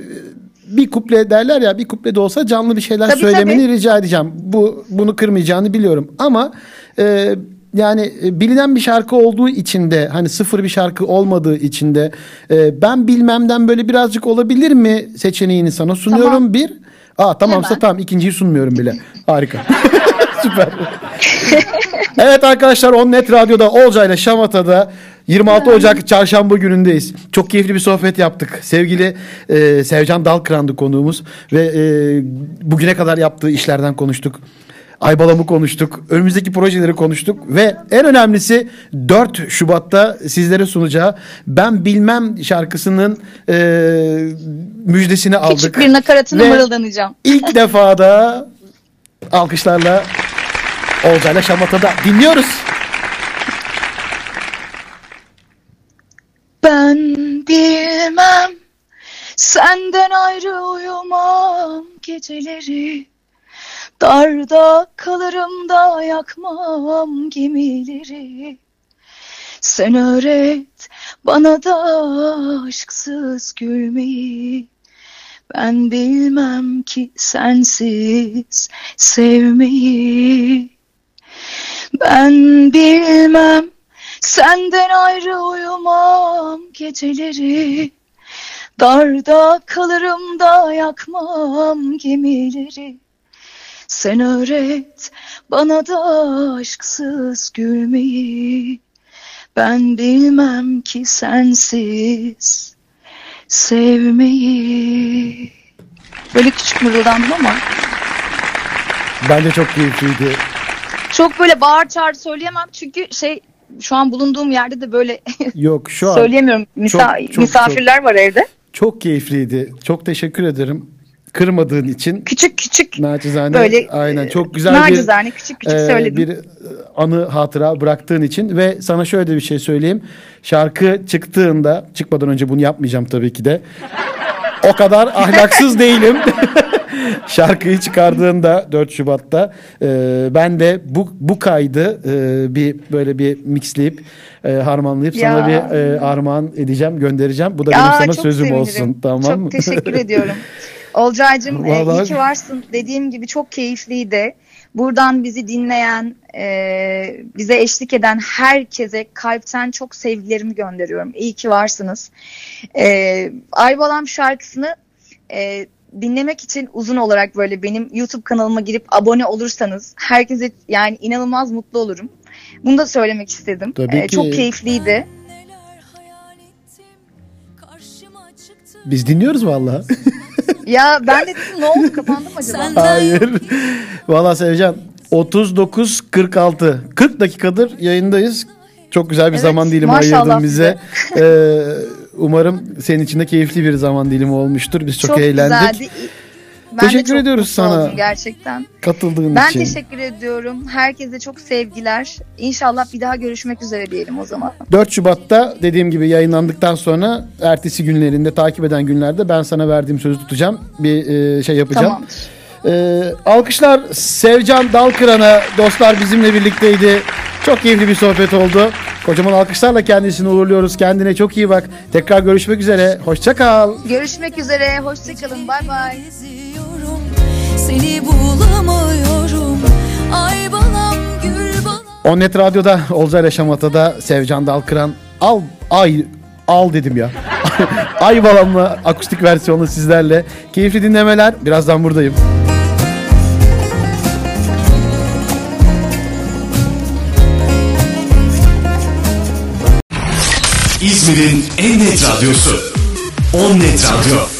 bir kuple derler ya, bir kuple de olsa canlı bir şeyler tabii, söylemeni tabii. rica edeceğim. Bu bunu kırmayacağını biliyorum ama e, yani bilinen bir şarkı olduğu için de hani sıfır bir şarkı olmadığı için de e, ben bilmemden böyle birazcık olabilir mi seçeneğini sana sunuyorum tamam. bir. Aa tamamsa hemen. Tamam ikinciyi sunmuyorum bile. Harika. Süper. Evet arkadaşlar On Net Radyo'da Olcay'la Şamata'da yirmi altı Ocak Çarşamba günündeyiz. Çok keyifli bir sohbet yaptık. Sevgili e, Sevcan Dalkıran'dı konuğumuz ve e, bugüne kadar yaptığı işlerden konuştuk. Ay Balam'ı konuştuk. Önümüzdeki projeleri konuştuk. Ve en önemlisi dört Şubat'ta sizlere sunacağı Ben Bilmem şarkısının e, müjdesini aldık. Küçük bir nakaratını mırıldanacağım. İlk defa da alkışlarla Olcay'la Şamata'da dinliyoruz. Ben bilmem, senden ayrı uyumam geceleri. Darda kalırım da yakmam gemileri. Sen öğret bana da aşksız gülmeyi. Ben bilmem ki sensiz sevmeyi. Ben bilmem, senden ayrı uyumam geceleri. Darda kalırım da yakmam gemileri. Sen öğret bana da aşksız gülmeyi. Ben bilmem ki sensiz sevmeyi. Böyle küçük mırıldandım ama. Bence çok keyifliydi. Çok böyle bağır çağır söyleyemem çünkü şey... Şu an bulunduğum yerde de böyle yok, şu an söyleyemiyorum. Misa- çok, çok, misafirler çok, var evde. Çok keyifliydi. Çok teşekkür ederim. Kırmadığın için. Küçük küçük. Nacizane. Böyle, aynen. Çok güzel nacizane, bir, küçük küçük e, bir anı hatıra bıraktığın için ve sana şöyle bir şey söyleyeyim. Şarkı çıktığında, çıkmadan önce bunu yapmayacağım tabii ki de. O kadar ahlaksız değilim. Şarkıyı çıkardığında dört Şubat'ta e, ben de bu bu kaydı e, bir böyle bir mixleyip e, harmanlayıp ya. Sana bir e, armağan edeceğim, göndereceğim. Bu da ya, benim sana sözüm sevinirim. Olsun. Tamam çok mı? Çok teşekkür ediyorum. Olcay'cığım e, iyi ki varsın. Dediğim gibi çok keyifliydi. Buradan bizi dinleyen, e, bize eşlik eden herkese kalpten çok sevgilerimi gönderiyorum. İyi ki varsınız. E, Ay Balam şarkısını e, dinlemek için uzun olarak böyle benim YouTube kanalıma girip abone olursanız herkese yani inanılmaz mutlu olurum. Bunu da söylemek istedim. Ee, çok keyifliydi. Biz dinliyoruz vallahi. Ya ben de dedim ne oldu kapandım acaba? Hayır. Vallahi Sevcan otuz dokuz kırk altı kırk dakikadır yayındayız. Çok güzel bir evet, zaman dilimi ayırdın bize. Ee, umarım senin için de keyifli bir zaman dilimi olmuştur. Biz çok, çok eğlendik. Güzeldi. Ben teşekkür çok ediyoruz sana. Gerçekten. Katıldığın ben için. Ben teşekkür ediyorum. Herkese çok sevgiler. İnşallah bir daha görüşmek üzere diyelim o zaman. dört Şubat'ta dediğim gibi yayınlandıktan sonra ertesi günlerinde takip eden günlerde ben sana verdiğim sözü tutacağım. Bir e, şey yapacağım. Tamamdır. E, alkışlar Sevcan Dalkıran'a. Dostlar bizimle birlikteydi. Çok keyifli bir sohbet oldu. Kocaman alkışlarla kendisini uğurluyoruz. Kendine çok iyi bak. Tekrar görüşmek üzere. Hoşça kal. Görüşmek üzere. Hoşça kalın. Bay bay. Seni bulamıyorum. Ay balam gül balam. On Net Radyo'da Olcay'la Şamata'da Sevcan Dalkıran. Al ay al dedim ya. Ay Balam'la akustik versiyonu sizlerle. Keyifli dinlemeler. Birazdan buradayım. İzmir'in en net radyosu On Net Radyo.